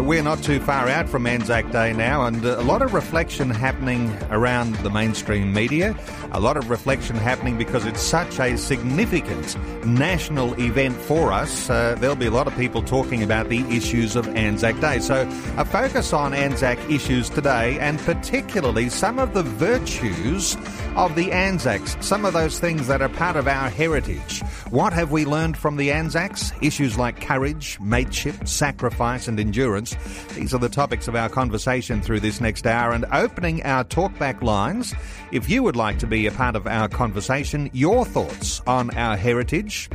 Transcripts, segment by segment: we're not too far out from Anzac Day now, and a lot of reflection happening around the mainstream media. A lot of reflection happening because it's such a significant national event for us. There'll be a lot of people talking about the issues of Anzac Day. So a focus on Anzac issues today, and particularly some of the virtues of the Anzacs, some of those things that are part of our heritage. What have we learned from the Anzacs? Issues like courage, mateship, sacrifice and endurance. These are the topics of our conversation through this next hour, and opening our talkback lines, if you would like to be a part of our conversation, your thoughts on our heritage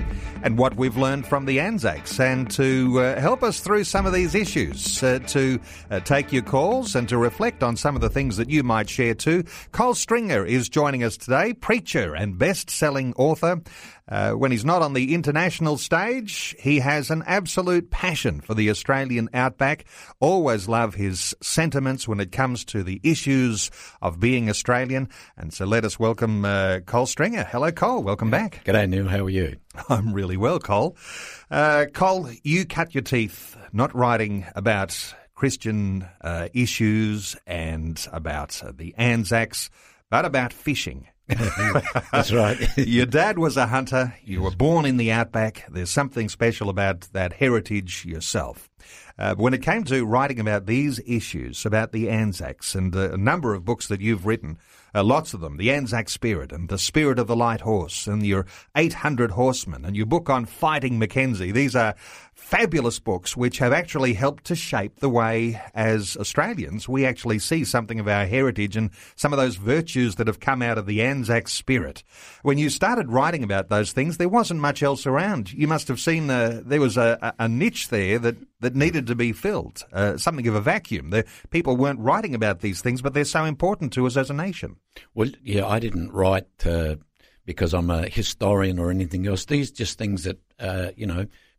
and what we've learned from the Anzacs, and to help us through some of these issues, to take your calls and to reflect on some of the things that you might share too. Col Stringer is joining us today, preacher and best-selling author. When he's not on the international stage, he has an absolute passion for the Australian outback. Always love his sentiments when it comes to the issues of being Australian. And so let us welcome Col Stringer. Hello, Col. Welcome back. G'day, Neil. How are you? I'm really well, Col. Col, you cut your teeth not writing about Christian issues and about the Anzacs, but about fishing. That's right. Your dad was a hunter. You were born in the outback. There's something special about that heritage yourself. When it came to writing about these issues, about the Anzacs, and a number of books that you've written, lots of them, The Anzac Spirit and The Spirit of the Light Horse and your 800 Horsemen and your book on Fighting McKenzie, these are fabulous books which have actually helped to shape the way as Australians we actually see something of our heritage and some of those virtues that have come out of the Anzac Spirit. When you started writing about those things, there wasn't much else around. You must have seen there was a niche there that needed to be filled, something of a vacuum. People weren't writing about these things, but they're so important to us as a nation. Well, yeah, I didn't write because I'm a historian or anything else. These just things that,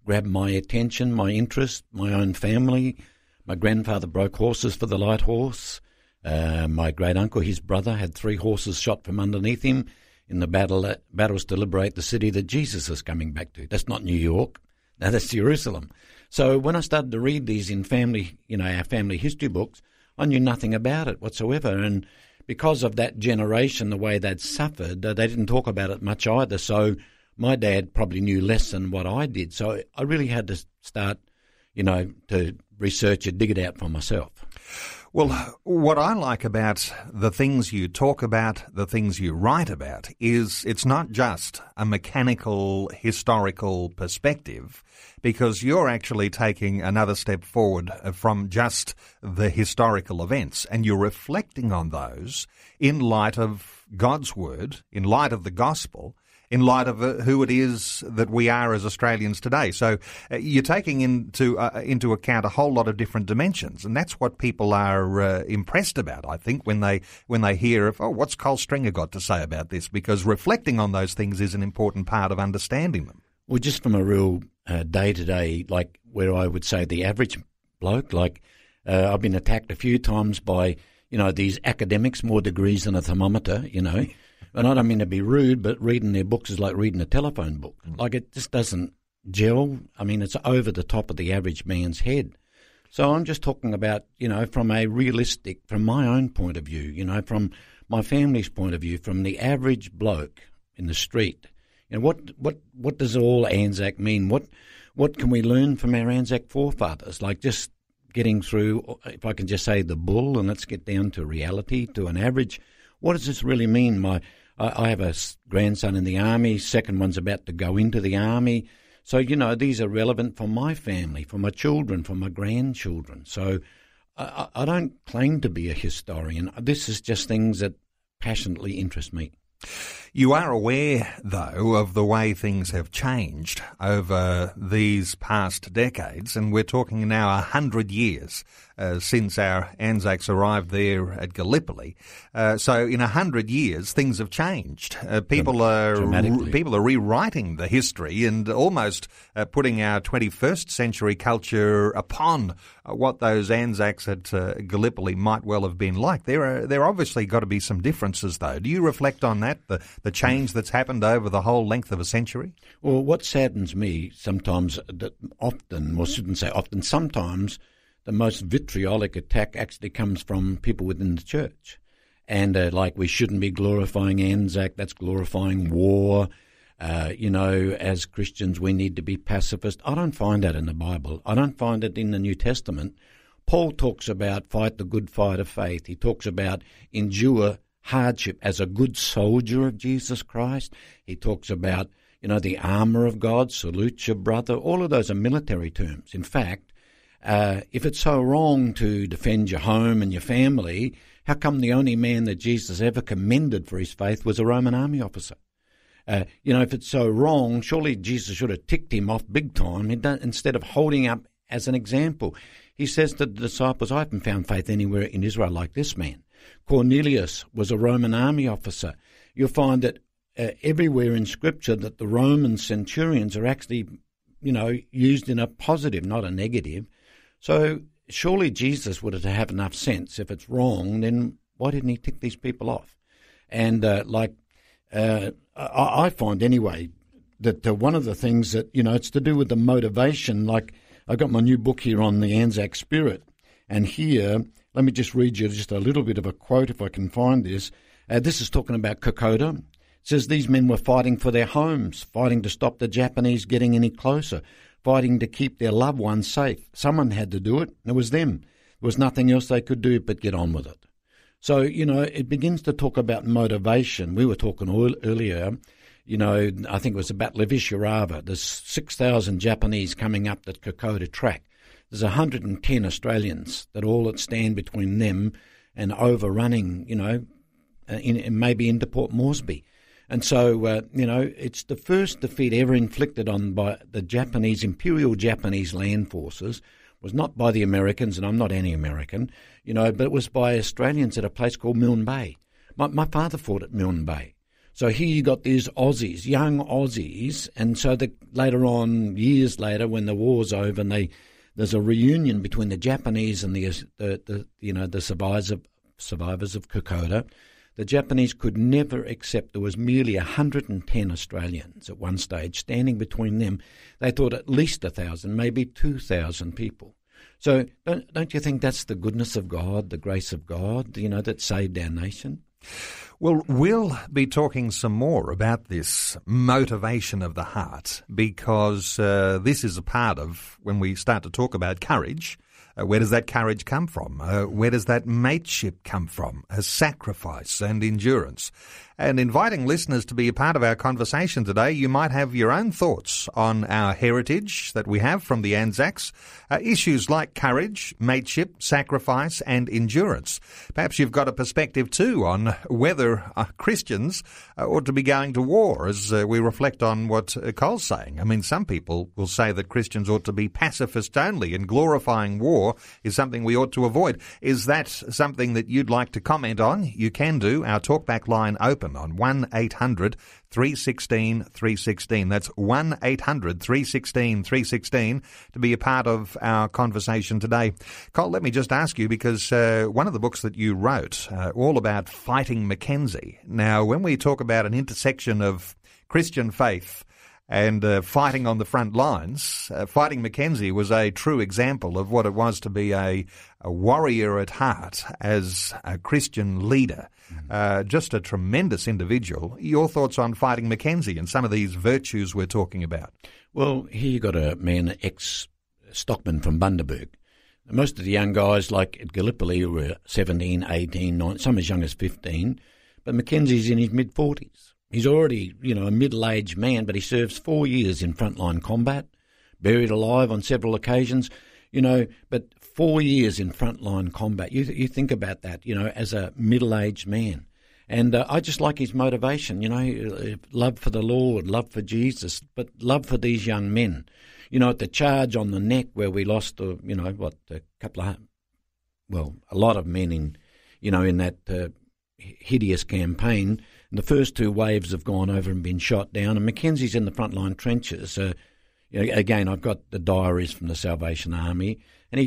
grabbed my attention, my interest, my own family. My grandfather broke horses for the Light Horse. My great uncle, his brother, had 3 horses shot from underneath him in the battles to liberate the city that Jesus is coming back to. That's not New York. Now that's Jerusalem. So when I started to read these in family, our family history books, I knew nothing about it whatsoever. And because of that generation, the way they'd suffered, they didn't talk about it much either. So my dad probably knew less than what I did. So I really had to start, to research and dig it out for myself. Well, what I like about the things you talk about, the things you write about, is it's not just a mechanical, historical perspective, because you're actually taking another step forward from just the historical events, and you're reflecting on those in light of God's Word, in light of the Gospel, in light of who it is that we are as Australians today. So you're taking into account a whole lot of different dimensions, and that's what people are impressed about, I think, when they hear of, what's Col Stringer got to say about this? Because reflecting on those things is an important part of understanding them. Well, just from a real day-to-day, like where I would say the average bloke, like I've been attacked a few times by, these academics, more degrees than a thermometer, And I don't mean to be rude, but reading their books is like reading a telephone book. Like it just doesn't gel. I mean, it's over the top of the average man's head. So I'm just talking about, from a realistic, from my own point of view, from my family's point of view, from the average bloke in the street. And what does all Anzac mean? What can we learn from our Anzac forefathers? Like just getting through, if I can just say the bull, and let's get down to reality, to an average. What does this really mean? I have a grandson in the army, second one's about to go into the army. So, these are relevant for my family, for my children, for my grandchildren. So I don't claim to be a historian. This is just things that passionately interest me. You are aware, though, of the way things have changed over these past decades, and we're talking now 100 years since our Anzacs arrived there at Gallipoli. So in 100 years, things have changed. People are rewriting the history and almost putting our 21st century culture upon what those Anzacs at Gallipoli might well have been like. There are obviously got to be some differences, though. Do you reflect on that, the change that's happened over the whole length of a century? Well, what saddens me sometimes, that often, or shouldn't say often, sometimes the most vitriolic attack actually comes from people within the church. And like, we shouldn't be glorifying Anzac, that's glorifying war. As Christians, we need to be pacifist. I don't find that in the Bible. I don't find it in the New Testament. Paul talks about fight the good fight of faith. He talks about endure hardship as a good soldier of Jesus Christ. He talks about, the armor of God, salute your brother. All of those are military terms. In fact, if it's so wrong to defend your home and your family, how come the only man that Jesus ever commended for his faith was a Roman army officer? If it's so wrong, surely Jesus should have ticked him off big time instead of holding up as an example. He says to the disciples, I haven't found faith anywhere in Israel like this man. Cornelius was a Roman army officer. You'll find that everywhere in Scripture that the Roman centurions are actually, used in a positive, not a negative. So surely Jesus would have enough sense. If it's wrong, then why didn't he tick these people off? And I find anyway that one of the things that, it's to do with the motivation. Like, I've got my new book here on the Anzac Spirit, and here, let me just read you just a little bit of a quote, if I can find this. This is talking about Kokoda. It says, these men were fighting for their homes, fighting to stop the Japanese getting any closer, fighting to keep their loved ones safe. Someone had to do it, and it was them. There was nothing else they could do but get on with it. So, it begins to talk about motivation. We were talking earlier, I think it was about Isurava. There's 6,000 Japanese coming up that Kokoda track. There's 110 Australians that all that stand between them and overrunning, maybe into Port Moresby. And so, it's the first defeat ever inflicted on by the Japanese, Imperial Japanese land forces. It was not by the Americans, and I'm not anti-American, but it was by Australians at a place called Milne Bay. My father fought at Milne Bay. So here you got these Aussies, young Aussies, and so years later, when the war's over and there's a reunion between the Japanese and the survivors of Kokoda. The Japanese could never accept there was merely 110 Australians at one stage standing between them. They thought at least 1,000, maybe 2,000 people. So don't you think that's the goodness of God, the grace of God, that saved our nation? Well, we'll be talking some more about this motivation of the heart, because this is a part of when we start to talk about courage. Where does that courage come from? Where does that mateship come from? A sacrifice and endurance. And inviting listeners to be a part of our conversation today. You might have your own thoughts on our heritage that we have from the Anzacs. Issues like courage, mateship, sacrifice and endurance. Perhaps you've got a perspective too on whether Christians ought to be going to war, as we reflect on what Col's saying. I mean, some people will say that Christians ought to be pacifist only, and glorifying war is something we ought to avoid. Is that something that you'd like to comment on? You can do. Our talkback line open on 1-800-316-316. That's 1-800-316-316 to be a part of our conversation today. Col, let me just ask you, because one of the books that you wrote, all about Fighting McKenzie. Now, when we talk about an intersection of Christian faith and fighting on the front lines, Fighting McKenzie was a true example of what it was to be a warrior at heart as a Christian leader. Just a tremendous individual. Your thoughts on Fighting McKenzie and some of these virtues we're talking about? Well, here you got a man, ex-stockman from Bundaberg. Most of the young guys, like at Gallipoli, were 17, 18, 19, some as young as 15, but McKenzie's in his mid-40s. He's already, a middle-aged man, but he serves 4 years in frontline combat, buried alive on several occasions, but 4 years in frontline combat. You think about that, as a middle-aged man. And I just like his motivation, you know, love for the Lord, love for Jesus, but love for these young men. You know, at the charge on the Neck where we lost, a lot of men in that hideous campaign. And the first two waves have gone over and been shot down, and Mackenzie's in the frontline trenches. Again, I've got the diaries from the Salvation Army, and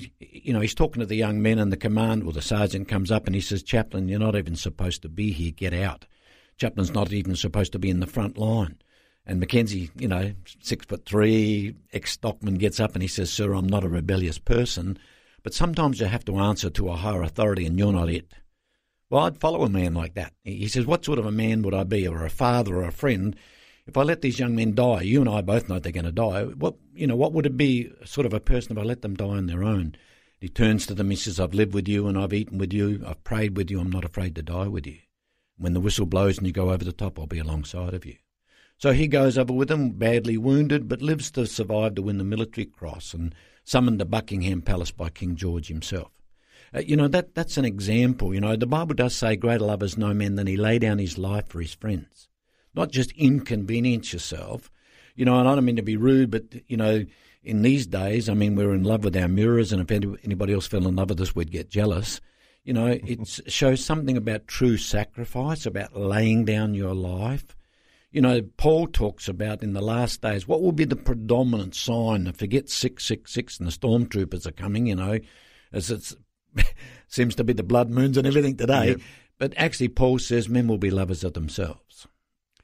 he's talking to the young men, and the sergeant comes up and he says, "Chaplain, you're not even supposed to be here. Get out. Chaplain's not even supposed to be in the front line." And Mackenzie, 6'3", ex-stockman, gets up and he says, "Sir, I'm not a rebellious person, but sometimes you have to answer to a higher authority and you're not it." Well, I'd follow a man like that. He says, what sort of a man would I be, or a father or a friend, if I let these young men die? You and I both know they're going to die. What would it be sort of a person if I let them die on their own? He turns to them, he says, "I've lived with you and I've eaten with you, I've prayed with you, I'm not afraid to die with you. When the whistle blows and you go over the top, I'll be alongside of you." So he goes over with them, badly wounded, but lives to survive to win the Military Cross and summoned to Buckingham Palace by King George himself. That's an example. The Bible does say, "Greater love is no man than he lay down his life for his friends." Not just inconvenience yourself. And I don't mean to be rude, but, in these days, we're in love with our mirrors, and if anybody else fell in love with us, we'd get jealous. It shows something about true sacrifice, about laying down your life. Paul talks about in the last days, what will be the predominant sign? Forget 666 and the stormtroopers are coming, as it seems to be the blood moons and everything today. Yep. But actually Paul says men will be lovers of themselves.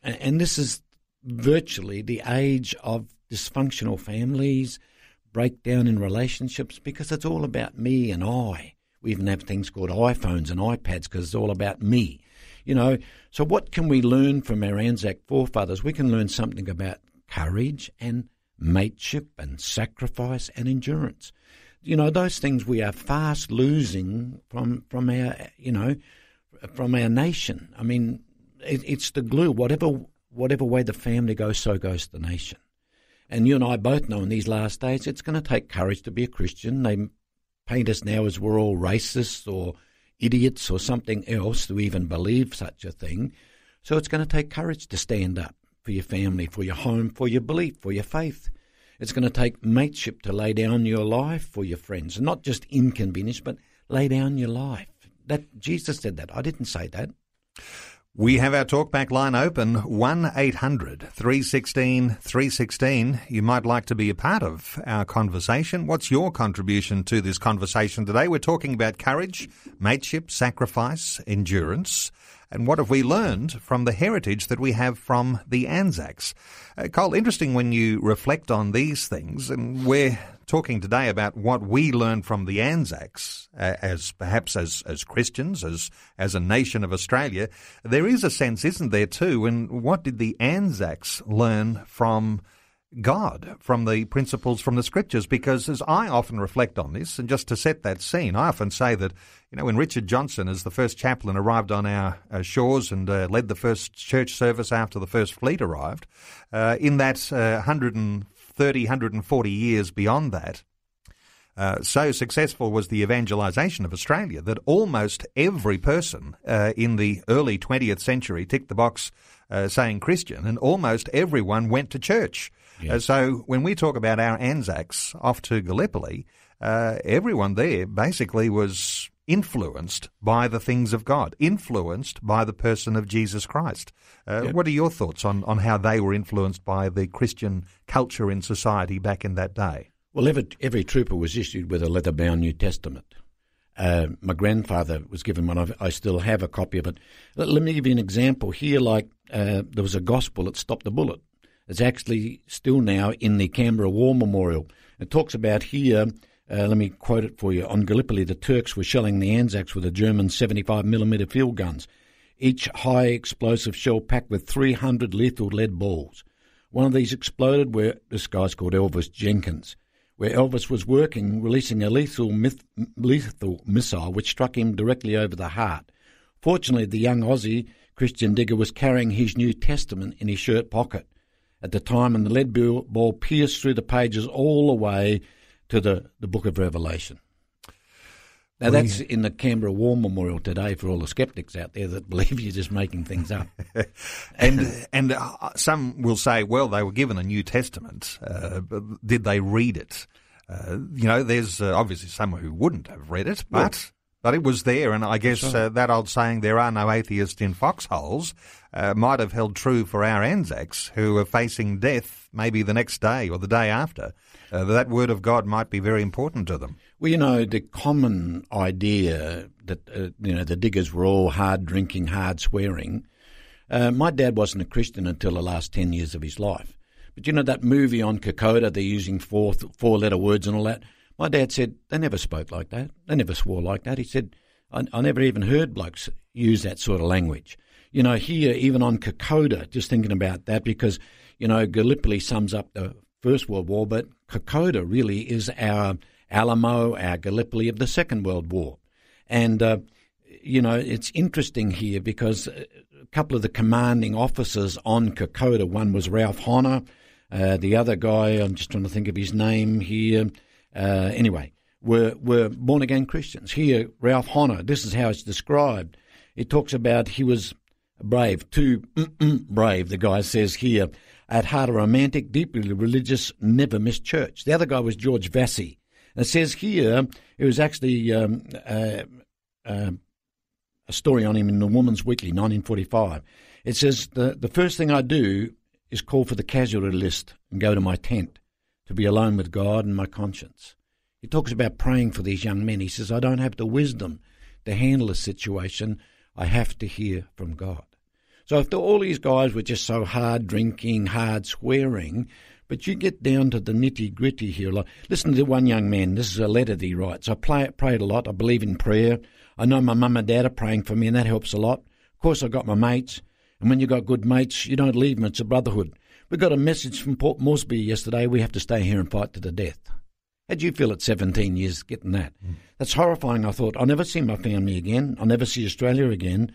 And this is virtually the age of dysfunctional families, breakdown in relationships, because it's all about me and I. We even have things called iPhones and iPads because it's all about me. So what can we learn from our Anzac forefathers? We can learn something about courage and mateship and sacrifice and endurance. Those things we are fast losing from our, from our nation. It's the glue. Whatever way the family goes, so goes the nation. And you and I both know in these last days, it's going to take courage to be a Christian. They paint us now as we're all racists or idiots or something else to even believe such a thing. So it's going to take courage to stand up for your family, for your home, for your belief, for your faith. It's going to take mateship to lay down your life for your friends, and not just inconvenience, but lay down your life. That Jesus said that. I didn't say that. We have our talkback line open, 1-800-316-316. You might like to be a part of our conversation. What's your contribution to this conversation today? We're talking about courage, mateship, sacrifice, endurance. And what have we learned from the heritage that we have from the Anzacs? Col, interesting when you reflect on these things, and we're talking today about what we learn from the Anzacs as Christians, as a nation of Australia. There is a sense, isn't there, too, in what did the Anzacs learn from God, from the principles, from the Scriptures? Because as I often reflect on this, and just to set that scene, I often say that, when Richard Johnson, as the first chaplain, arrived on our shores and led the first church service after the first fleet arrived, in that 140 years beyond that, so successful was the evangelisation of Australia that almost every person in the early 20th century ticked the box saying Christian, and almost everyone went to church. Yes. So when we talk about our Anzacs off to Gallipoli, everyone there basically was influenced by the things of God, influenced by the person of Jesus Christ. Yep. What are your thoughts on how they were influenced by the Christian culture in society back in that day? Well, every trooper was issued with a leather-bound New Testament. My grandfather was given one. I still have a copy of it. Let me give you an example here. There was a gospel that stopped the bullet. It's actually still now in the Canberra War Memorial. It talks about here... let me quote it for you. On Gallipoli, the Turks were shelling the Anzacs with a German 75mm field guns, each high explosive shell packed with 300 lethal lead balls. One of these exploded where this guy's called Elvis Jenkins, where Elvis was working, releasing a lethal missile which struck him directly over the heart. Fortunately, the young Aussie Christian digger was carrying his New Testament in his shirt pocket at the time, and the lead ball pierced through the pages all the way to the book of Revelation. Now, that's in the Canberra War Memorial today for all the skeptics out there that believe you're just making things up. and some will say, well, they were given a New Testament. But did they read it? There's obviously some who wouldn't have read it, but it was there. And I guess that old saying, there are no atheists in foxholes, might have held true for our Anzacs who are facing death maybe the next day or the day after. That word of God might be very important to them. Well, the common idea that, the diggers were all hard drinking, hard swearing. My dad wasn't a Christian until the last 10 years of his life. But, that movie on Kokoda, they're using four-letter words and all that. My dad said, they never spoke like that. They never swore like that. He said, I never even heard blokes use that sort of language. Here, even on Kokoda, just thinking about that, because, Gallipoli sums up the First World War, but Kokoda really is our Alamo, our Gallipoli of the Second World War. And, it's interesting here because a couple of the commanding officers on Kokoda, one was Ralph Honner, the other guy, I'm just trying to think of his name here, were born-again Christians. Here, Ralph Honner, this is how it's described. It talks about he was brave, too brave, the guy says here, at heart a romantic, deeply religious, never missed church. The other guy was George Vassie. It says here, it was actually a story on him in the Woman's Weekly, 1945. It says, the first thing I do is call for the casualty list and go to my tent to be alone with God and my conscience. He talks about praying for these young men. He says, I don't have the wisdom to handle a situation. I have to hear from God. So after all these guys were just so hard drinking, hard swearing, but you get down to the nitty-gritty here. Like, listen to one young man. This is a letter that he writes. I prayed a lot. I believe in prayer. I know my mum and dad are praying for me, and that helps a lot. Of course, I got my mates. And when you got good mates, you don't leave them. It's a brotherhood. We got a message from Port Moresby yesterday. We have to stay here and fight to the death. How'd you feel at 17 years getting that? Mm. That's horrifying, I thought. I'll never see my family again. I'll never see Australia again.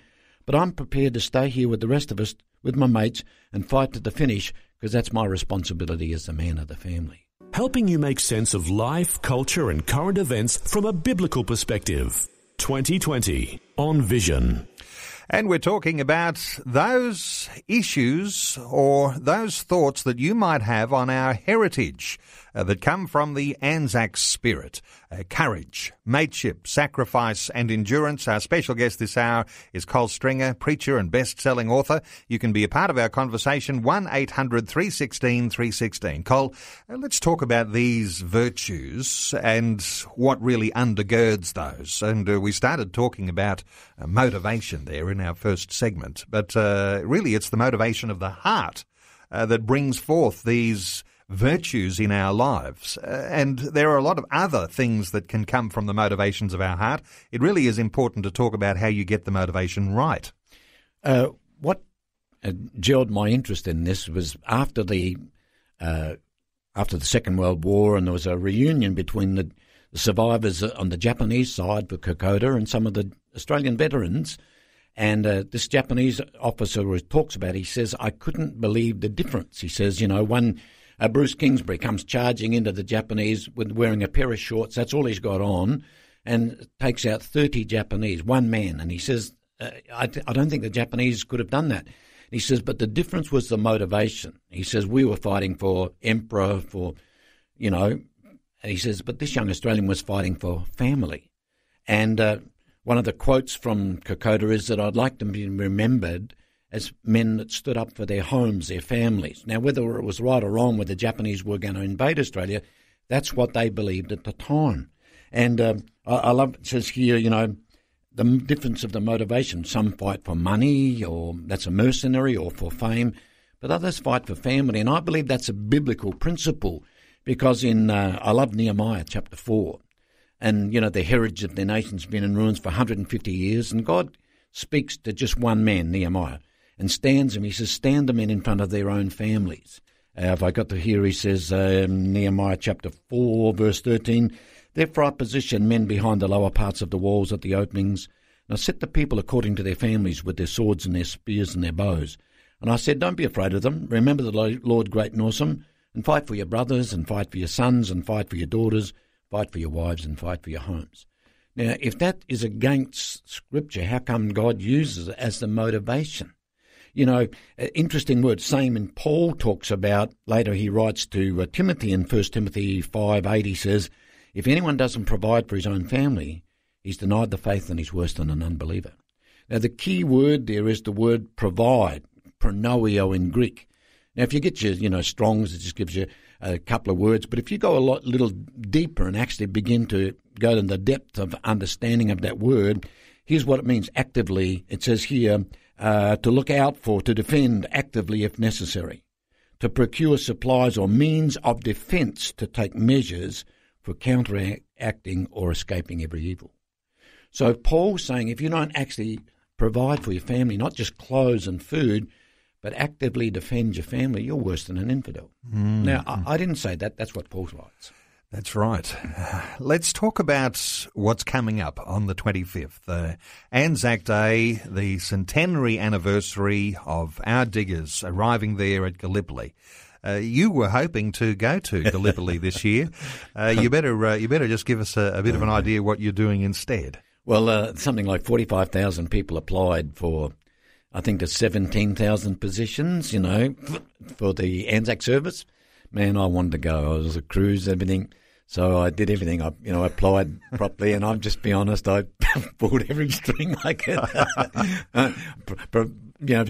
But I'm prepared to stay here with the rest of us, with my mates, and fight to the finish, because that's my responsibility as the man of the family. Helping you make sense of life, culture and current events from a biblical perspective. 2020 on Vision. And we're talking about those issues or those thoughts that you might have on our heritage that come from the Anzac spirit. Courage, mateship, sacrifice and endurance. Our special guest this hour is Col Stringer, preacher and best-selling author. You can be a part of our conversation, 1-800-316-316. Col, let's talk about these virtues and what really undergirds those. And we started talking about motivation there in our first segment, but really it's the motivation of the heart that brings forth these virtues in our lives, and there are a lot of other things that can come from the motivations of our heart. It really is important to talk about how you get the motivation right. What gelled my interest in this was after the Second World War, and there was a reunion between the survivors on the Japanese side for Kokoda and some of the Australian veterans. And this Japanese officer talks about it. He says, I couldn't believe the difference. He says, one, Bruce Kingsbury comes charging into the Japanese with wearing a pair of shorts. That's all he's got on, and takes out 30 Japanese, one man. And he says, I don't think the Japanese could have done that. He says, but the difference was the motivation. He says, we were fighting for emperor, and he says, but this young Australian was fighting for family. And one of the quotes from Kokoda is that I'd like them to be remembered as men that stood up for their homes, their families. Now, whether it was right or wrong, whether the Japanese were going to invade Australia, that's what they believed at the time. And I love, it says here, the difference of the motivation. Some fight for money, or that's a mercenary, or for fame, but others fight for family. And I believe that's a biblical principle, because in I love Nehemiah chapter 4, and, the heritage of their nation's been in ruins for 150 years, and God speaks to just one man, Nehemiah, and stands him. He says, stand the men in front of their own families. If I got to here, he says, Nehemiah chapter 4, verse 13, therefore I positioned men behind the lower parts of the walls at the openings, and I set the people according to their families with their swords and their spears and their bows. And I said, don't be afraid of them. Remember the Lord great and awesome, and fight for your brothers, and fight for your sons, and fight for your daughters, fight for your wives, and fight for your homes. Now, if that is against Scripture, how come God uses it as the motivation? You know, interesting word. Same in Paul talks about, later he writes to Timothy in 1 Timothy 5:8, he says, if anyone doesn't provide for his own family, he's denied the faith and he's worse than an unbeliever. Now, the key word there is the word provide, pronoio in Greek. Now, if you get your, Strong's, it just gives you a couple of words. But if you go a little deeper and actually begin to go to the depth of understanding of that word, here's what it means actively. It says here, to look out for, to defend actively if necessary, to procure supplies or means of defense, to take measures for counteracting or escaping every evil. So Paul's saying if you don't actually provide for your family, not just clothes and food, but actively defend your family, you're worse than an infidel. Mm. Now, I didn't say that. That's what Paul writes. That's right. Let's talk about what's coming up on the 25th. Anzac Day, the centenary anniversary of our diggers arriving there at Gallipoli. You were hoping to go to Gallipoli this year. You better just give us a bit of an idea what you're doing instead. Well, something like 45,000 people applied for, I think, the 17,000 positions, for the Anzac service. Man, I wanted to go. I was a cruise, everything. So I did everything. I, applied properly, and I'll just be honest, I pulled every string I could,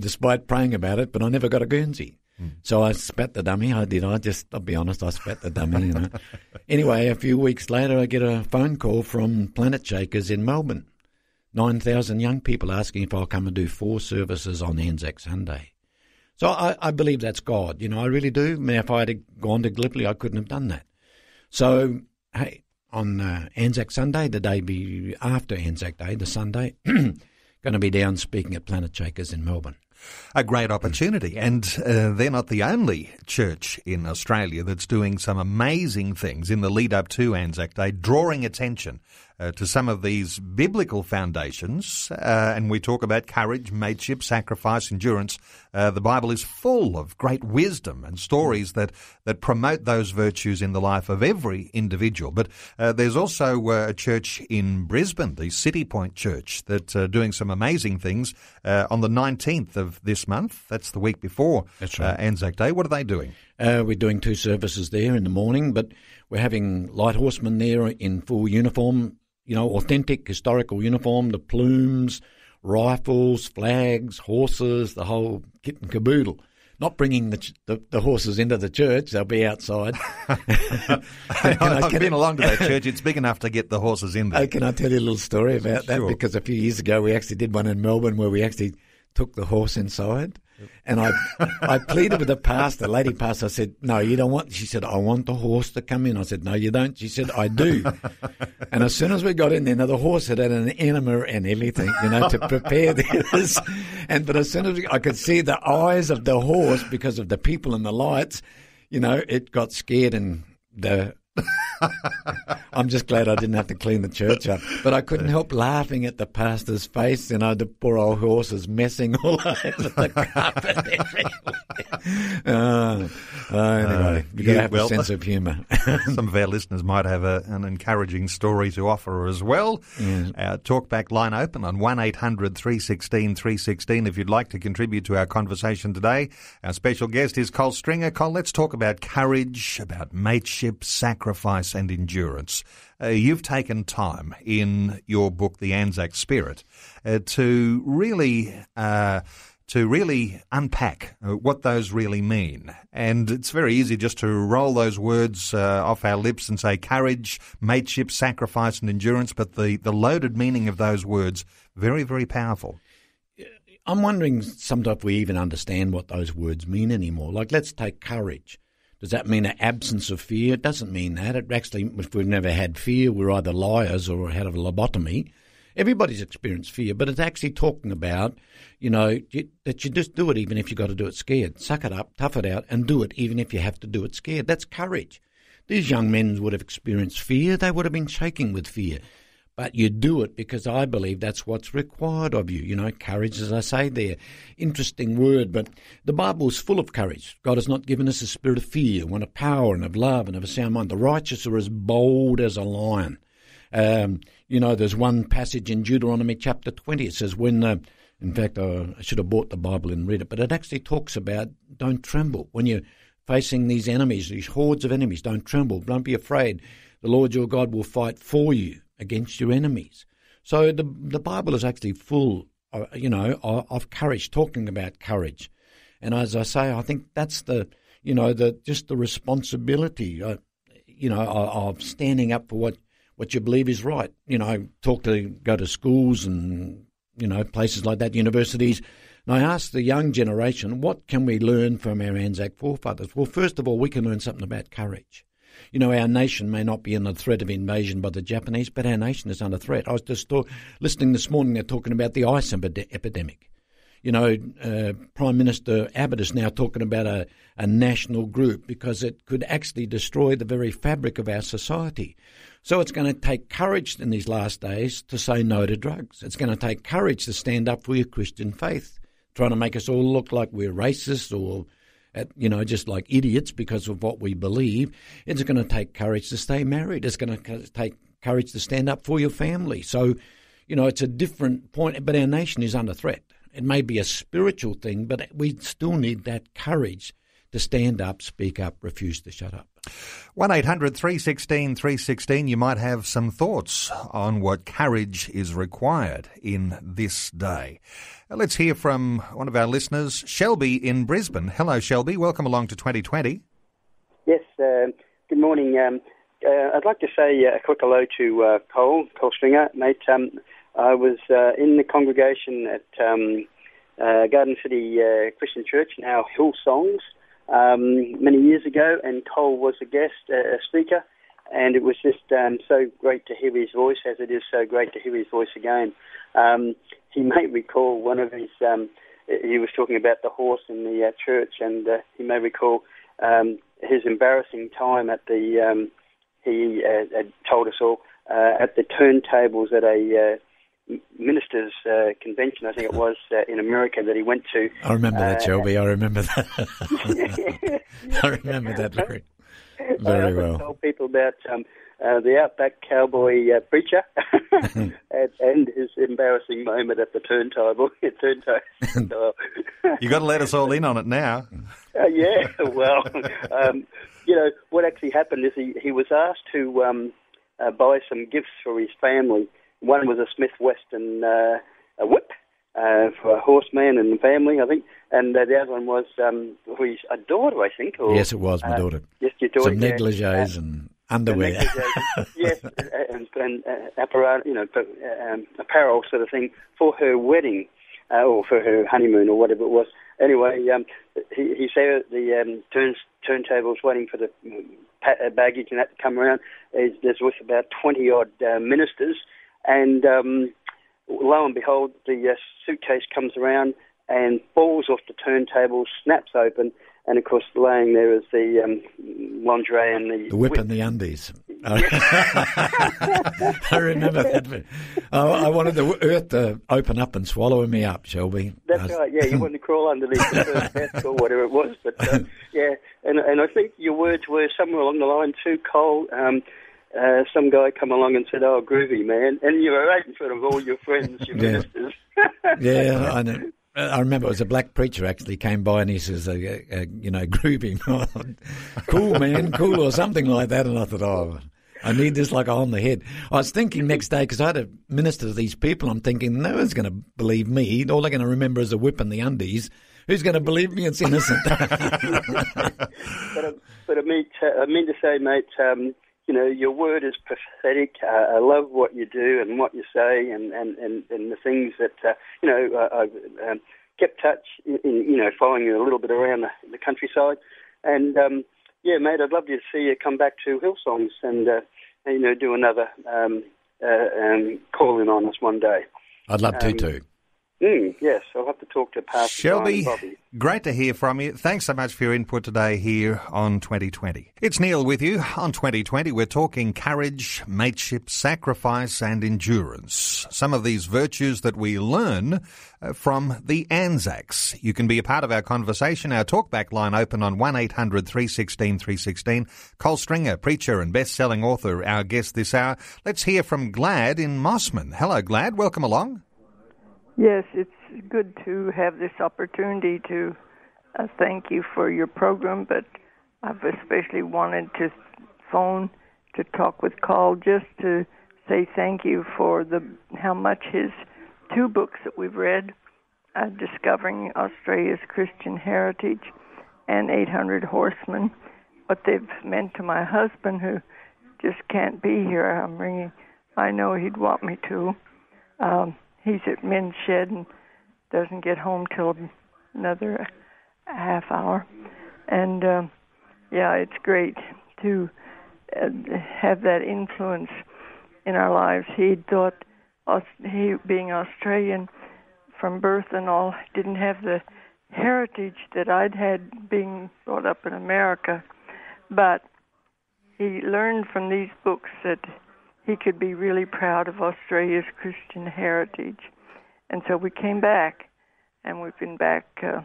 despite praying about it, but I never got a Guernsey. So I spat the dummy. I did. I'll be honest, I spat the dummy. Anyway, a few weeks later, I get a phone call from Planet Shakers in Melbourne. 9,000 young people asking if I'll come and do 4 services on Anzac Sunday. So I believe that's God. I really do. I mean, if I had gone to Gallipoli, I couldn't have done that. So, hey, on Anzac Sunday, the day after Anzac Day, the Sunday, going to be down speaking at Planet Shakers in Melbourne. A great opportunity, and they're not the only church in Australia that's doing some amazing things in the lead-up to Anzac Day, drawing attention to some of these biblical foundations, and we talk about courage, mateship, sacrifice, endurance. The Bible is full of great wisdom and stories that promote those virtues in the life of every individual. But there's also a church in Brisbane, the City Point Church, that's doing some amazing things on the 19th of this month. That's the week before Anzac Day. What are they doing? We're doing 2 services there in the morning, but we're having light horsemen there in full uniform, authentic historical uniform, the plumes, rifles, flags, horses, the whole kit and caboodle. Not bringing the horses into the church. They'll be outside. I've been along to that church. It's big enough to get the horses in there. Can I tell you a little story about that? Sure. Because a few years ago we actually did one in Melbourne where we actually took the horse inside. Yep. And I pleaded with the lady pastor. I said, no, you don't want. She said, I want the horse to come in. I said, no, you don't. She said, I do. And as soon as we got in there, now the horse had an enema and everything, to prepare this. And but as soon as I could see the eyes of the horse because of the people and the lights, it got scared and the. I'm just glad I didn't have to clean the church up. But I couldn't help laughing at the pastor's face. The poor old horse is messing all over the carpet. Anyway, you've got to have a sense of humour. Some of our listeners might have an encouraging story to offer as well. Yes. Our talkback line open on 1800 316 316 if you'd like to contribute to our conversation today. Our special guest is Col Stringer. Col, let's talk about courage, about mateship, sacrifice and endurance. You've taken time in your book, The Anzac Spirit, to really unpack what those really mean. And it's very easy just to roll those words off our lips and say courage, mateship, sacrifice and endurance, but the loaded meaning of those words, very, very powerful. I'm wondering sometimes if we even understand what those words mean anymore. Like, let's take courage. Does that mean an absence of fear? It doesn't mean that. It actually, if we've never had fear, we're either liars or had a lobotomy. Everybody's experienced fear, but it's actually talking about, that you just do it even if you've got to do it scared. Suck it up, tough it out, and do it even if you have to do it scared. That's courage. These young men would have experienced fear. They would have been shaking with fear. But you do it because I believe that's what's required of you. Courage, as I say there. Interesting word, but the Bible is full of courage. God has not given us a spirit of fear, one of power and of love and of a sound mind. The righteous are as bold as a lion. There's one passage in Deuteronomy chapter 20. It says when, in fact, I should have bought the Bible and read it, but it actually talks about don't tremble when you're facing these enemies, these hordes of enemies. Don't tremble. Don't be afraid. The Lord your God will fight for you against your enemies. So the Bible is actually full, of courage, talking about courage. And as I say, I think that's the responsibility, of standing up for what you believe is right. Go to schools and, places like that, universities. And I ask the young generation, what can we learn from our Anzac forefathers? Well, first of all, we can learn something about courage. Our nation may not be under threat of invasion by the Japanese, but our nation is under threat. I was just listening this morning, they're talking about the ice epidemic. Prime Minister Abbott is now talking about a national group because it could actually destroy the very fabric of our society. So it's going to take courage in these last days to say no to drugs. It's going to take courage to stand up for your Christian faith, trying to make us all look like we're racist or just like idiots because of what we believe. It's going to take courage to stay married. It's going to take courage to stand up for your family. So, it's a different point, but our nation is under threat. It may be a spiritual thing, but we still need that courage to stand up, speak up, refuse to shut up. 1-800-316-316. You might have some thoughts on what courage is required in this day. Let's hear from one of our listeners, Shelby in Brisbane. Hello, Shelby. Welcome along to 2020. Yes, good morning. I'd like to say a quick hello to Col Stringer, mate. I was in the congregation at Garden City Christian Church, now Hillsongs, many years ago, and Col was a guest, a speaker, and it was just so great to hear his voice, as it is so great to hear his voice again. He may recall one of his, he was talking about the horse in the church, and he may recall his embarrassing time at the, he had told us all, at the turntables at a minister's convention, I think it was, in America that he went to. I remember that, Shelby. I remember that. I remember that very, very well. I told people about the Outback Cowboy preacher and his embarrassing moment at the turntable. You've got to let us all in on it now. What actually happened is he was asked to buy some gifts for his family. One was a Smith Wesson a whip for a horseman and the family, I think, and the other one was for his daughter, I think. Or, yes, it was my daughter. Yes, your daughter. Some negligees and underwear. Yes, and apparatus, apparel sort of thing for her wedding or for her honeymoon or whatever it was. Anyway, he said the turntables waiting for the baggage and that to come around. There's with about 20-odd ministers. And lo and behold, the suitcase comes around and falls off the turntable, snaps open, and of course, laying there is the lingerie and the whip and the undies. I remember that. I wanted the earth to open up and swallow me up, Shelby. That's right. Yeah, you wanted to crawl underneath the desk or whatever it was. But and I think your words were somewhere along the line too, Col. Some guy come along and said, "Oh, groovy, man," and you were right in front of all your friends, your ministers. Yeah, I know. I remember it was a black preacher actually came by and he says, "Groovy, cool, man, cool," or something like that. And I thought, "Oh, I need this like on the head." I was thinking next day because I had to minister to these people. I'm thinking no one's going to believe me. All they're going to remember is the whip and the undies. Who's going to believe me? It's innocent. but I mean to say, mate. Your word is prophetic. I love what you do and what you say and the things that, I've kept touch, following you a little bit around the countryside. And, mate, I'd love to see you come back to Hillsongs and, do another call in on us one day. I'd love to too. Mm, yes, I'll have to talk to Pastor Shelby. Bobby. Great to hear from you. Thanks so much for your input today here on 2020. It's Neil with you on 2020. We're talking courage, mateship, sacrifice and endurance. Some of these virtues that we learn from the Anzacs. You can be a part of our conversation. Our talkback line open on 1800 316 316. Col Stringer, preacher and best-selling author, our guest this hour. Let's hear from Glad in Mossman. Hello, Glad. Welcome along. Yes, it's good to have this opportunity to thank you for your program, but I've especially wanted to phone to talk with Col just to say thank you for how much his two books that we've read, Discovering Australia's Christian Heritage and 800 Horsemen, what they've meant to my husband who just can't be here. I'm ringing. I know he'd want me to. He's at Men's Shed and doesn't get home till another half hour. And, yeah, it's great to have that influence in our lives. He thought, he being Australian from birth and all, didn't have the heritage that I'd had being brought up in America. But he learned from these books that he could be really proud of Australia's Christian heritage. And so we came back, and we've been back, 7,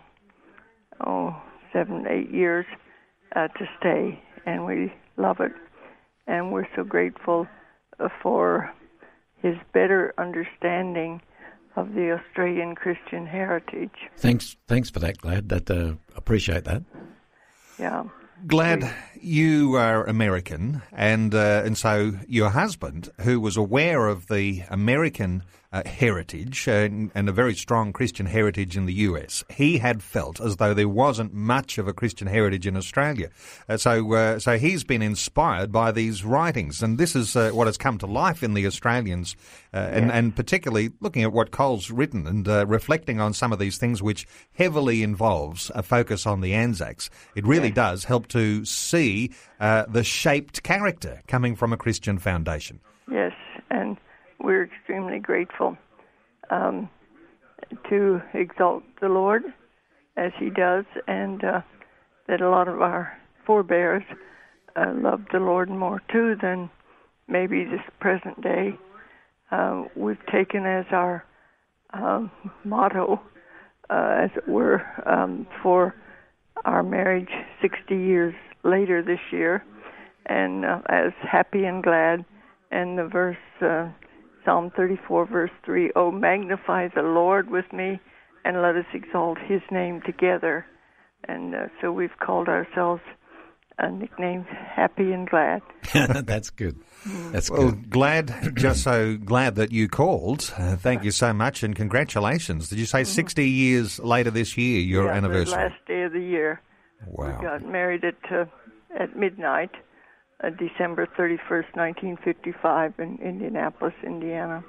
8 years to stay, and we love it. And we're so grateful for his better understanding of the Australian Christian heritage. Thanks for that, Glad. Appreciate that. Yeah. Glad, you are American, and so your husband, who was aware of the American heritage and a very strong Christian heritage in the US, he had felt as though there wasn't much of a Christian heritage in Australia. So he's been inspired by these writings, and this is what has come to life in the Australians, and particularly looking at what Col's written and reflecting on some of these things, which heavily involves a focus on the Anzacs. It really does help to see the shaped character coming from a Christian foundation. Yes, and we're extremely grateful to exalt the Lord as he does, and that a lot of our forebears loved the Lord more too than maybe this present day. We've taken as our motto, as it were, for our marriage 60 years later this year, and as happy and glad, and the verse, Psalm 34, verse 3, "Oh, magnify the Lord with me, and let us exalt his name together." And so we've called ourselves nicknamed Happy and Glad. That's good. That's good. Well, Glad, just so glad that you called. Thank you so much, and congratulations. Did you say 60 years later this year, your anniversary? The last day of the year. Wow. We got married at midnight, December 31st, 1955, in Indianapolis, Indiana.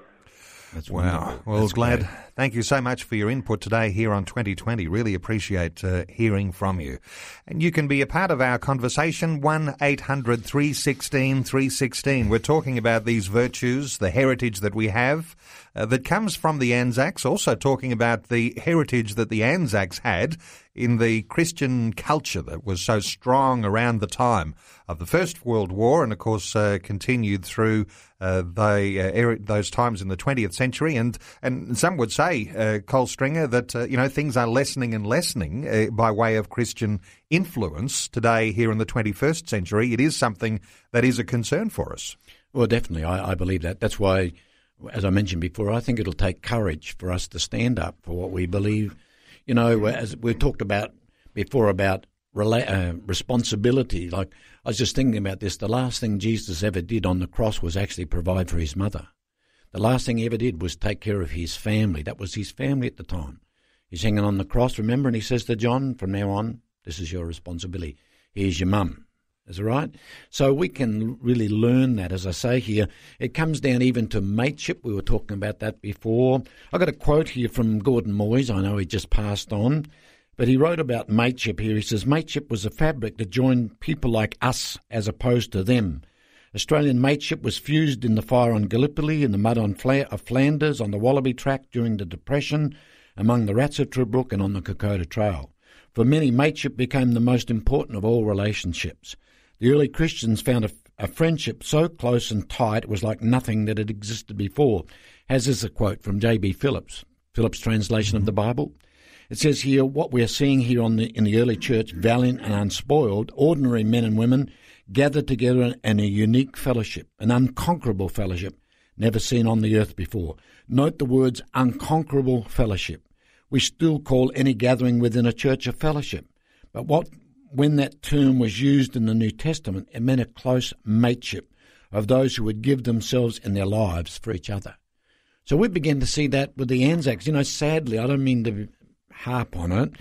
That's wow. Well, that's Glad, great. Thank you so much for your input today here on 2020. Really appreciate hearing from you. And you can be a part of our conversation, 1800 316 316. We're talking about these virtues, the heritage that we have that comes from the Anzacs, also talking about the heritage that the Anzacs had in the Christian culture that was so strong around the time of the First World War and, of course, continued through those times in the 20th century. And some would say, Col Stringer, that things are lessening and lessening by way of Christian influence today here in the 21st century. It is something that is a concern for us. Well, definitely. I believe that. That's why, as I mentioned before, I think it'll take courage for us to stand up for what we believe. You know, as we've talked about before about responsibility, like I was just thinking about this, the last thing Jesus ever did on the cross was actually provide for his mother. The last thing he ever did was take care of his family. That was his family at the time. He's hanging on the cross, remember, and he says to John, from now on, this is your responsibility. Here's your mum. Is that right? So we can really learn that, as I say here. It comes down even to mateship. We were talking about that before. I got a quote here from Gordon Moyes. I know he just passed on, but he wrote about mateship here. He says, "Mateship was a fabric that joined people like us as opposed to them. Australian mateship was fused in the fire on Gallipoli, in the mud on of Flanders, on the Wallaby track during the Depression, among the rats at Tobruk and on the Kokoda Trail. For many, mateship became the most important of all relationships. The early Christians found a friendship so close and tight it was like nothing that had existed before, as is a quote from J. B. Phillips' translation of the Bible. It says here, what we are seeing here in the early church, valiant and unspoiled, ordinary men and women gathered together in a unique fellowship, an unconquerable fellowship never seen on the earth before. Note the words unconquerable fellowship. We still call any gathering within a church a fellowship. But when that term was used in the New Testament, it meant a close mateship of those who would give themselves and their lives for each other. So we begin to see that with the Anzacs. You know, sadly, I don't mean to harp on it,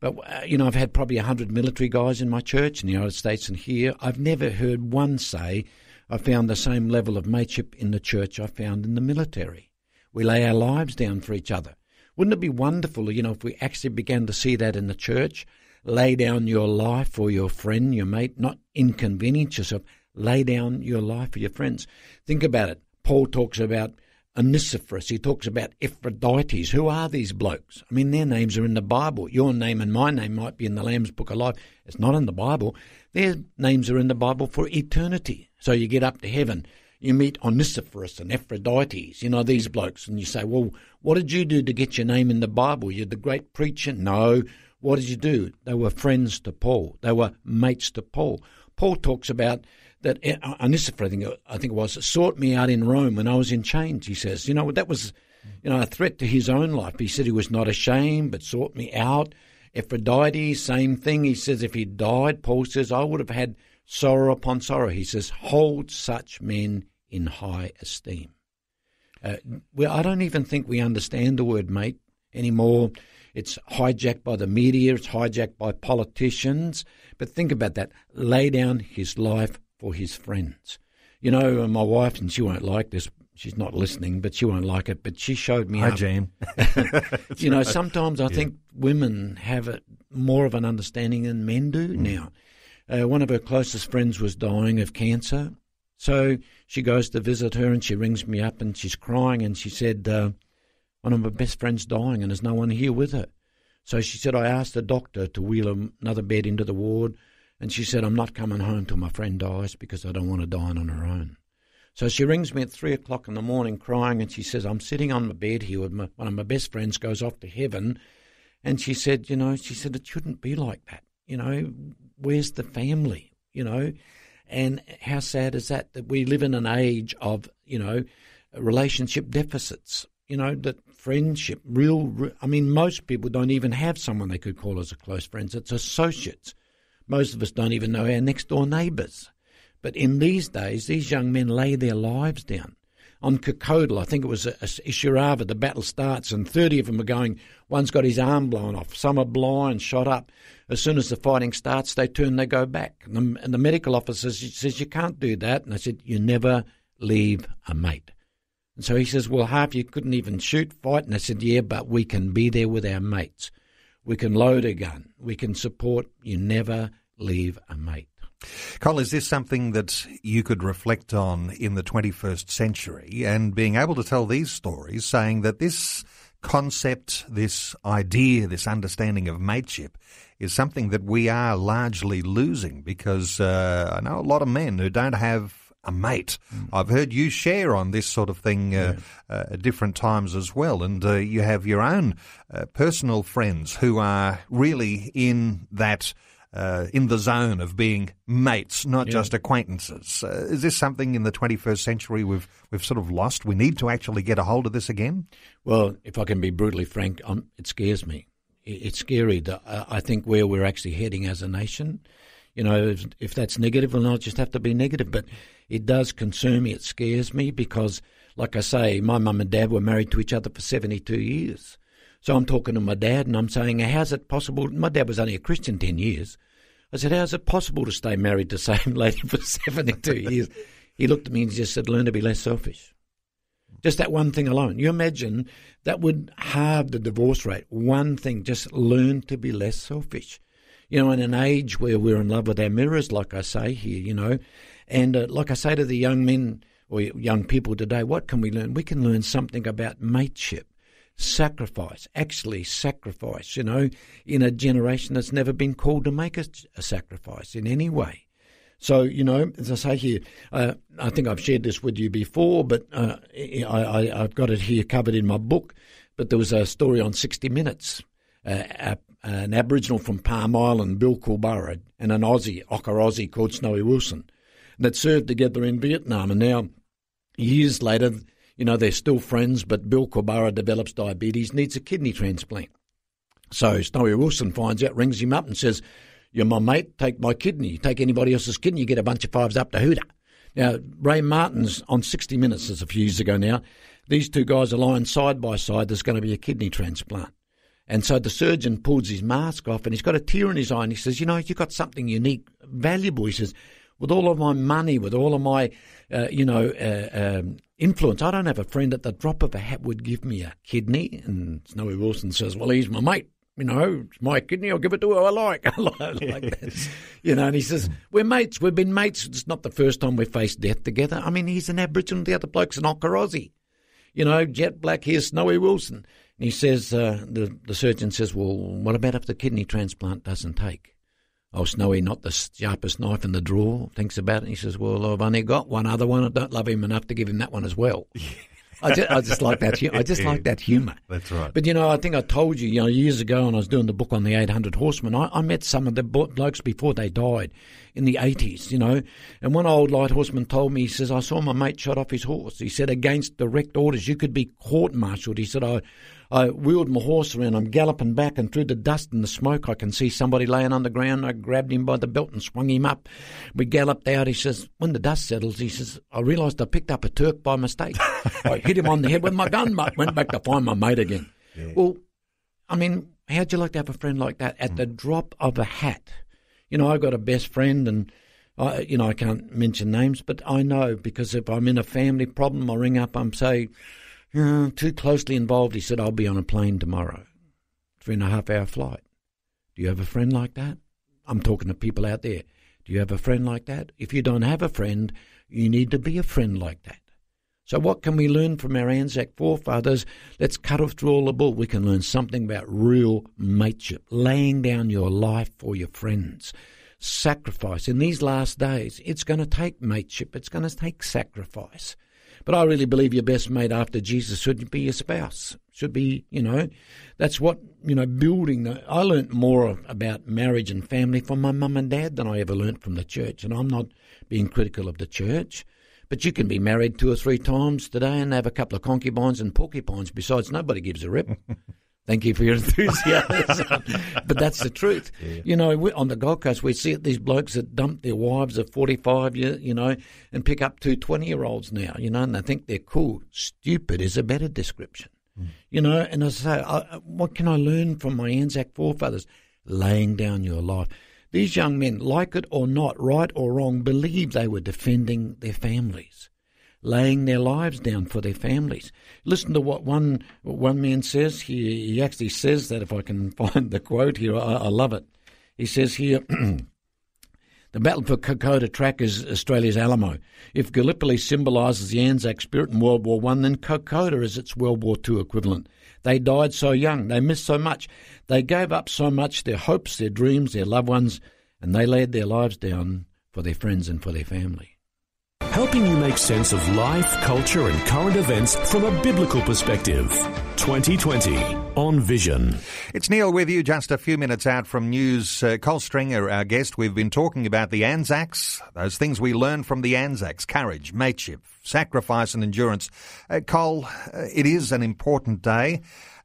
but I've had probably 100 military guys in my church in the United States and here. I've never heard one say, I found the same level of mateship in the church I found in the military. We lay our lives down for each other. Wouldn't it be wonderful, if we actually began to see that in the church? Lay down your life for your friend, your mate, not inconvenience yourself. Lay down your life for your friends. Think about it. Paul talks about Onesiphorus. He talks about Ephrodites. Who are these blokes? I mean, their names are in the Bible. Your name and my name might be in the Lamb's Book of Life. It's not in the Bible. Their names are in the Bible for eternity. So you get up to heaven. You meet Onesiphorus and Ephrodites, these blokes, and you say, well, what did you do to get your name in the Bible? You're the great preacher? No. What did you do? They were friends to Paul. They were mates to Paul. Paul talks about that Onesiphorus, I think it was, sought me out in Rome when I was in chains, he says. That was, a threat to his own life. He said he was not ashamed, but sought me out. Ephrodites, same thing. He says if he died, Paul says, I would have had sorrow upon sorrow. He says, hold such men in high esteem. I don't even think we understand the word mate anymore. It's hijacked by the media. It's hijacked by politicians. But think about that. Lay down his life for his friends. My wife, and she won't like this. She's not listening, but she won't like it. But she showed me up. Hi, Jane. Right. Sometimes I think women have more of an understanding than men do now. One of her closest friends was dying of cancer. So she goes to visit her and she rings me up and she's crying and she said, one of my best friends dying and there's no one here with her. So she said, I asked the doctor to wheel another bed into the ward and she said, I'm not coming home till my friend dies because I don't want to die on her own. So she rings me at 3:00 in the morning crying and she says, I'm sitting on my bed here with one of my best friends goes off to heaven. And she said, it shouldn't be like that. Where's the family, And how sad is that we live in an age of, relationship deficits, that friendship, most people don't even have someone they could call as a close friend. It's associates. Most of us don't even know our next door neighbours. But in these days, these young men lay their lives down. On Kokoda, I think it was Isurava, the battle starts, and 30 of them are going, one's got his arm blown off, some are blind, shot up. As soon as the fighting starts, they turn, they go back. And the medical officer says, you can't do that. And I said, you never leave a mate. And so he says, well, half you couldn't even shoot, fight. And I said, yeah, but we can be there with our mates. We can load a gun. We can support. You never leave a mate. Col, is this something that you could reflect on in the 21st century and being able to tell these stories, saying that this concept, this idea, this understanding of mateship is something that we are largely losing because I know a lot of men who don't have a mate. Mm. I've heard you share on this sort of thing at different times as well, and you have your own personal friends who are really in that in the zone of being mates, not just acquaintances. Is this something in the 21st century we've sort of lost? We need to actually get a hold of this again? Well, if I can be brutally frank, it scares me. It's scary. I think where we're actually heading as a nation, if that's negative, well, I'll just have to be negative. But it does concern me. It scares me because, like I say, my mum and dad were married to each other for 72 years. So I'm talking to my dad and I'm saying, how's it possible? My dad was only a Christian 10 years. I said, how's it possible to stay married to the same lady for 72 years? He looked at me and just said, learn to be less selfish. Just that one thing alone. You imagine that would halve the divorce rate. One thing, just learn to be less selfish. In an age where we're in love with our mirrors, like I say here, and like I say to the young men or young people today, what can we learn? We can learn something about mateship. sacrifice, you know, in a generation that's never been called to make a sacrifice in any way. So, you know, as I say here, I think I've shared this with you before, but I've got it here covered in my book, but there was a story on 60 Minutes, an Aboriginal from Palm Island, Bill Coolburra, and an Aussie, Ocker Aussie, called Snowy Wilson, that served together in Vietnam, and now, years later, you know, they're still friends, but Bill Coolburra develops diabetes, needs a kidney transplant. So Snowy Wilson finds out, rings him up and says, "You're my mate, take my kidney. You take anybody else's kidney, you get a bunch of fives up to hooter." Now, Ray Martin's on 60 Minutes, is a few years ago now. These two guys are lying side by side. There's going to be a kidney transplant. And so the surgeon pulls his mask off and he's got a tear in his eye and he says, "You know, you've got something unique, valuable." He says, "With all of my money, with all of my, influence, I don't have a friend at the drop of a hat would give me a kidney." And Snowy Wilson says, "Well, he's my mate. You know, it's my kidney. I'll give it to who I like." Like that. You know, and he says, "We're mates. We've been mates. It's not the first time we've faced death together." I mean, he's an Aboriginal. The other bloke's an Ocker Aussie. You know, jet black hair, Snowy Wilson. And he says, the surgeon says, "Well, what about if the kidney transplant doesn't take?" "Oh, Snowy, not the sharpest knife in the drawer," thinks about it, and he says, "Well, I've only got one other one. I don't love him enough to give him that one as well." I just like that. I just like that humour. That's right. But, you know, I think I told you, years ago when I was doing the book on the 800 Horsemen, I met some of the blokes before they died in the 80s, you know. And one old light horseman told me, he says, "I saw my mate shot off his horse." He said, "Against direct orders, you could be court-martialed." He said, I wheeled my horse around, I'm galloping back, and through the dust and the smoke I can see somebody laying on the ground. I grabbed him by the belt and swung him up. We galloped out. He says, when the dust settles, he says, "I realised I picked up a Turk by mistake. I hit him on the head with my gun, mate. Went back to find my mate again." Yeah. Well, I mean, how'd you like to have a friend like that at the drop of a hat? You know, I've got a best friend, and I can't mention names, but I know, because if I'm in a family problem, I ring up, I'm say, "Too closely involved." He said, "I'll be on a plane tomorrow, 3.5-hour flight." Do you have a friend like that? I'm talking to people out there. Do you have a friend like that? If you don't have a friend, you need to be a friend like that. So what can we learn from our Anzac forefathers? Let's cut off through all the bull. We can learn something about real mateship, laying down your life for your friends, sacrifice. In these last days, it's going to take mateship. It's going to take sacrifice. But I really believe your best mate after Jesus should be your spouse, should be, that's what, building. I learnt more about marriage and family from my mum and dad than I ever learnt from the church, and I'm not being critical of the church. But you can be married 2 or 3 times today and have a couple of concubines and porcupines. Besides, nobody gives a rip. Thank you for your enthusiasm. But that's the truth. Yeah. You know, on the Gold Coast, we see it, these blokes that dump their wives at 45, and pick up 2 20-year-olds now, and they think they're cool. Stupid is a better description. Mm. And as I say, what can I learn from my Anzac forefathers? Laying down your life. These young men, like it or not, right or wrong, believe they were defending their families, laying their lives down for their families. Listen to what one man says. He actually says that, if I can find the quote here, I love it. He says here, "The battle for Kokoda track is Australia's Alamo. If Gallipoli symbolises the Anzac spirit in World War I, then Kokoda is its World War II equivalent. They died so young, they missed so much, they gave up so much, their hopes, their dreams, their loved ones, and they laid their lives down for their friends and for their family." Helping you make sense of life, culture and current events from a biblical perspective. 2020 on Vision. It's Neil with you, just a few minutes out from news. Col Stringer, our guest. We've been talking about the Anzacs, those things we learn from the Anzacs: courage, mateship, sacrifice and endurance. Col, it is an important day,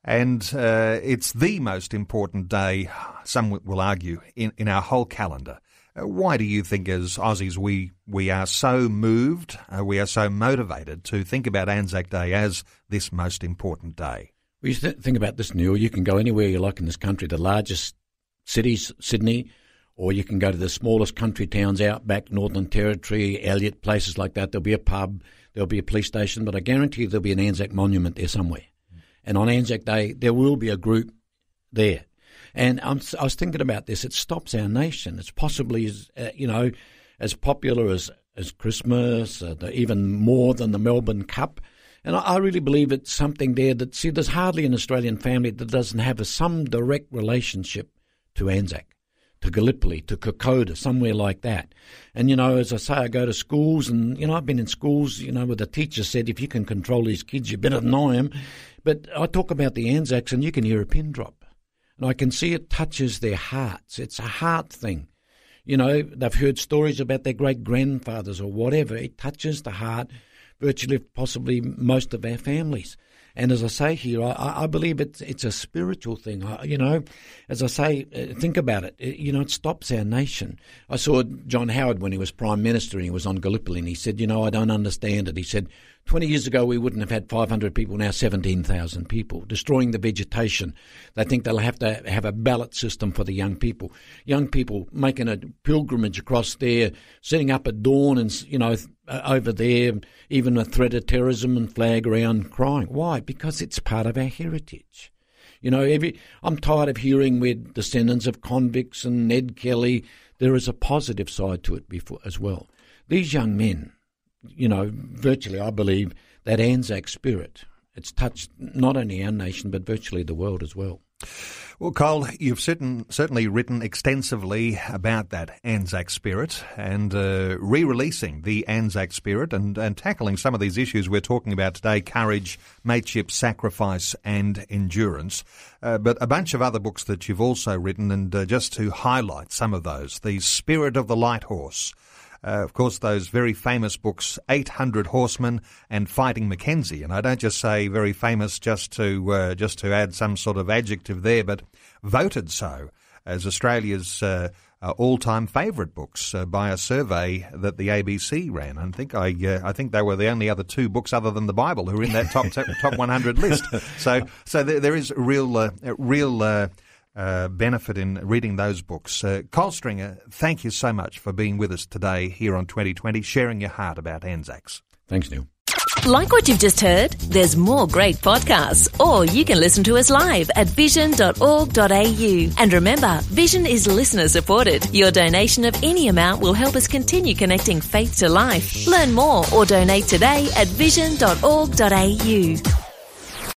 and it's the most important day, some will argue, in our whole calendar. Why do you think, as Aussies, we are so moved, we are so motivated to think about Anzac Day as this most important day? Well, you think about this, Neil. You can go anywhere you like in this country, the largest cities, Sydney, or you can go to the smallest country towns, outback, Northern Territory, Elliot, places like that. There'll be a pub, there'll be a police station, but I guarantee you there'll be an Anzac monument there somewhere. And on Anzac Day, there will be a group there. And I was thinking about this. It stops our nation. It's possibly, as popular as Christmas, even more than the Melbourne Cup. And I really believe it's something there that, see, there's hardly an Australian family that doesn't have some direct relationship to Anzac, to Gallipoli, to Kokoda, somewhere like that. And, you know, as I say, I go to schools and, you know, I've been in schools, you know, where the teacher said, if you can control these kids, you're better than I am. But I talk about the Anzacs and you can hear a pin drop. And I can see it touches their hearts. It's a heart thing. You know, they've heard stories about their great-grandfathers or whatever. It touches the heart virtually possibly most of our families. And as I say here, I believe it's a spiritual thing. You know, as I say, think about it. You know, it stops our nation. I saw John Howard when he was Prime Minister and he was on Gallipoli and he said, you know, I don't understand it. He said, 20 years ago we wouldn't have had 500 people, now 17,000 people, destroying the vegetation. They think they'll have to have a ballot system for the young people making a pilgrimage across there, setting up at dawn and, you know, over there, even a threat of terrorism and flag around crying. Why? Because it's part of our heritage. You know, I'm tired of hearing we're descendants of convicts and Ned Kelly. There is a positive side to it as well. These young men, you know, virtually I believe that Anzac spirit, it's touched not only our nation but virtually the world as well. Well, Col, you've certainly written extensively about that Anzac spirit and re-releasing the Anzac spirit and tackling some of these issues we're talking about today, courage, mateship, sacrifice and endurance. But a bunch of other books that you've also written, and just to highlight some of those, The Spirit of the Light Horse. Of course, those very famous books, 800 Horsemen and Fighting McKenzie. And I don't just say very famous just to add some sort of adjective there, but voted so as Australia's all-time favourite books by a survey that the ABC ran. And I think they were the only other two books other than the Bible who were in that top 100 list. So there is real benefit in reading those books. Col Stringer, thank you so much for being with us today here on 2020, sharing your heart about Anzacs. Thanks, Neil. Like what you've just heard, there's more great podcasts, or you can listen to us live at vision.org.au. And remember, Vision is listener supported. Your donation of any amount will help us continue connecting faith to life. Learn more or donate today at vision.org.au.